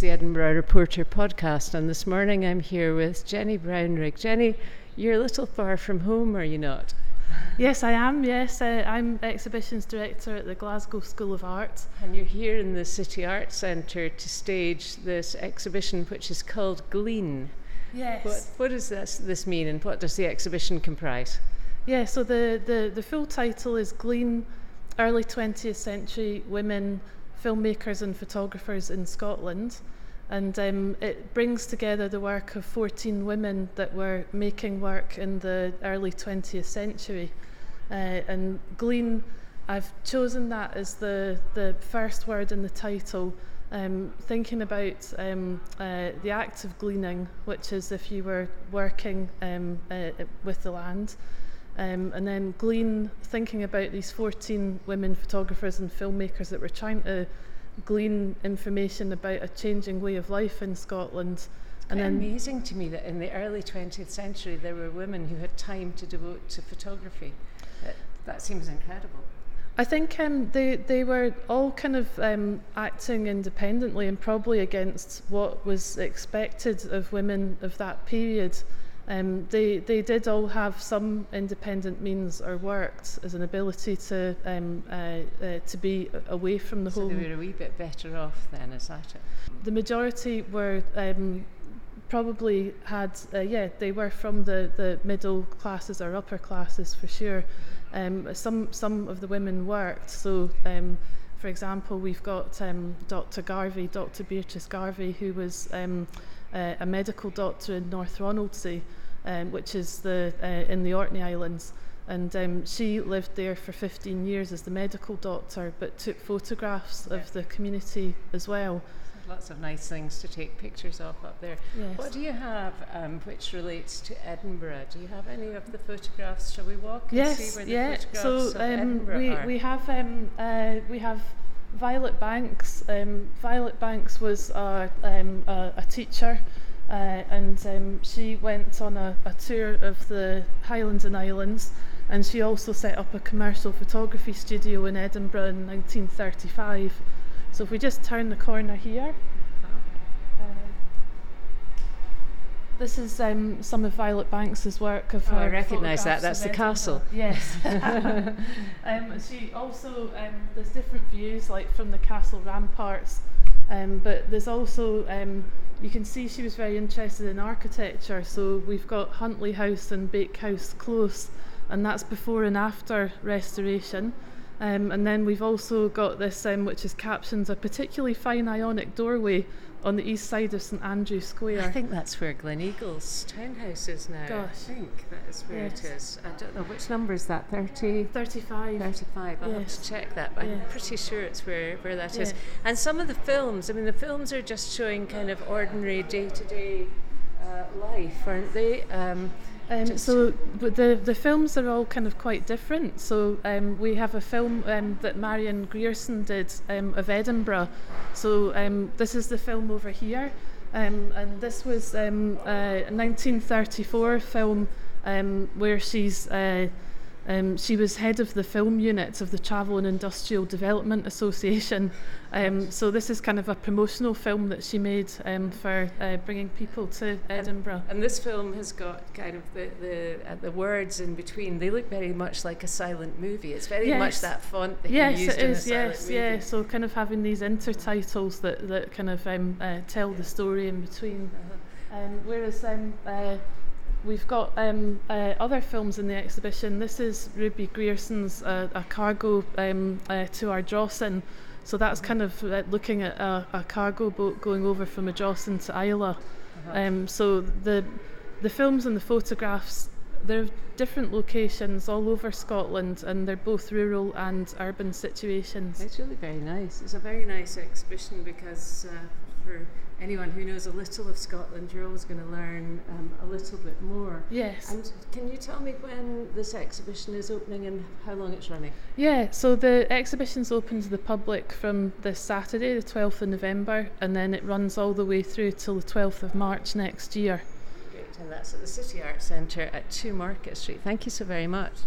the Edinburgh Reporter podcast, and this morning I'm here with Jenny Brownrigg. Jenny, you're a little far from home, are you not? Yes, I am, yes. I'm Exhibitions Director at the Glasgow School of Art. And you're here in the City Art Centre to stage this exhibition which is called Glean. Yes. What does this mean, and what does the exhibition comprise? Yeah, so the full title is Glean, Early 20th Century Women Filmmakers and Photographers in Scotland. And it brings together the work of 14 women that were making work in the early 20th century. And Glean, I've chosen that as the first word in the title, thinking about the act of gleaning, which is if you were working with the land. And then Glean, thinking about these 14 women photographers and filmmakers that were trying to glean information about a changing way of life in Scotland. And then, amazing to me that in the early 20th century there were women who had time to devote to photography. That seems incredible. I think they were all kind of acting independently and probably against what was expected of women of that period. They did all have some independent means or worked as an ability to be away from the home. So they were a wee bit better off then, is that it? The majority were probably had, they were from the middle classes or upper classes for sure. Some of the women worked, so for example we've got Dr. Beatrice Garvey, who was a medical doctor in North Ronaldsea, which is in the Orkney Islands, and she lived there for 15 years as the medical doctor, but took photographs of the community as well. So lots of nice things to take pictures of up there. Yes. What do you have which relates to Edinburgh? Do you have any of the photographs? Shall we walk and see where the photographs of Edinburgh are? We have Violet Banks. Violet Banks was a teacher, and she went on a tour of the Highlands and Islands, and she also set up a commercial photography studio in Edinburgh in 1935. So if we just turn the corner here, this is some of Violet Banks's work of her. I recognise that. That's the castle. Yes. She also there's different views like from the castle ramparts, but there's also you can see she was very interested in architecture. So we've got Huntley House and Bake House Close, and that's before and after restoration. And then we've also got this, which is captions, a particularly fine Ionic doorway on the east side of St Andrew Square. I think that's where Glen Eagle's townhouse is now. Gosh. I think that is where it is. I don't know, which number is that, 30? 35. 35, I'll have to check that, but I'm pretty sure it's where that is. And some of the films, the films are just showing kind of ordinary day-to-day life, aren't they? So the films are all kind of quite different. So we have a film that Marion Grierson did of Edinburgh. So this is the film over here, and this was a 1934 film where she's she was head of the film unit of the Travel and Industrial Development Association. So this is kind of a promotional film that she made for bringing people to Edinburgh. And this film has got kind of the words in between. They look very much like a silent movie. It's very much that font that you used in a silent movie. Yes, so kind of having these intertitles that kind of tell the story in between. Whereas we've got other films in the exhibition. This is Ruby Grierson's A Cargo to Ardrossan. So that's kind of looking at a cargo boat going over from Ardrossan to Islay. So the films and the photographs, they're different locations all over Scotland, and they're both rural and urban situations. It's really very nice. It's a very nice exhibition because for anyone who knows a little of Scotland, you're always going to learn a little bit more. Yes. And can you tell me when this exhibition is opening and how long it's running? Yeah, so the exhibition's open to the public from this Saturday, the 12th of November, and then it runs all the way through till the 12th of March next year. Great, and that's at the City Art Centre at 2 Market Street. Thank you so very much.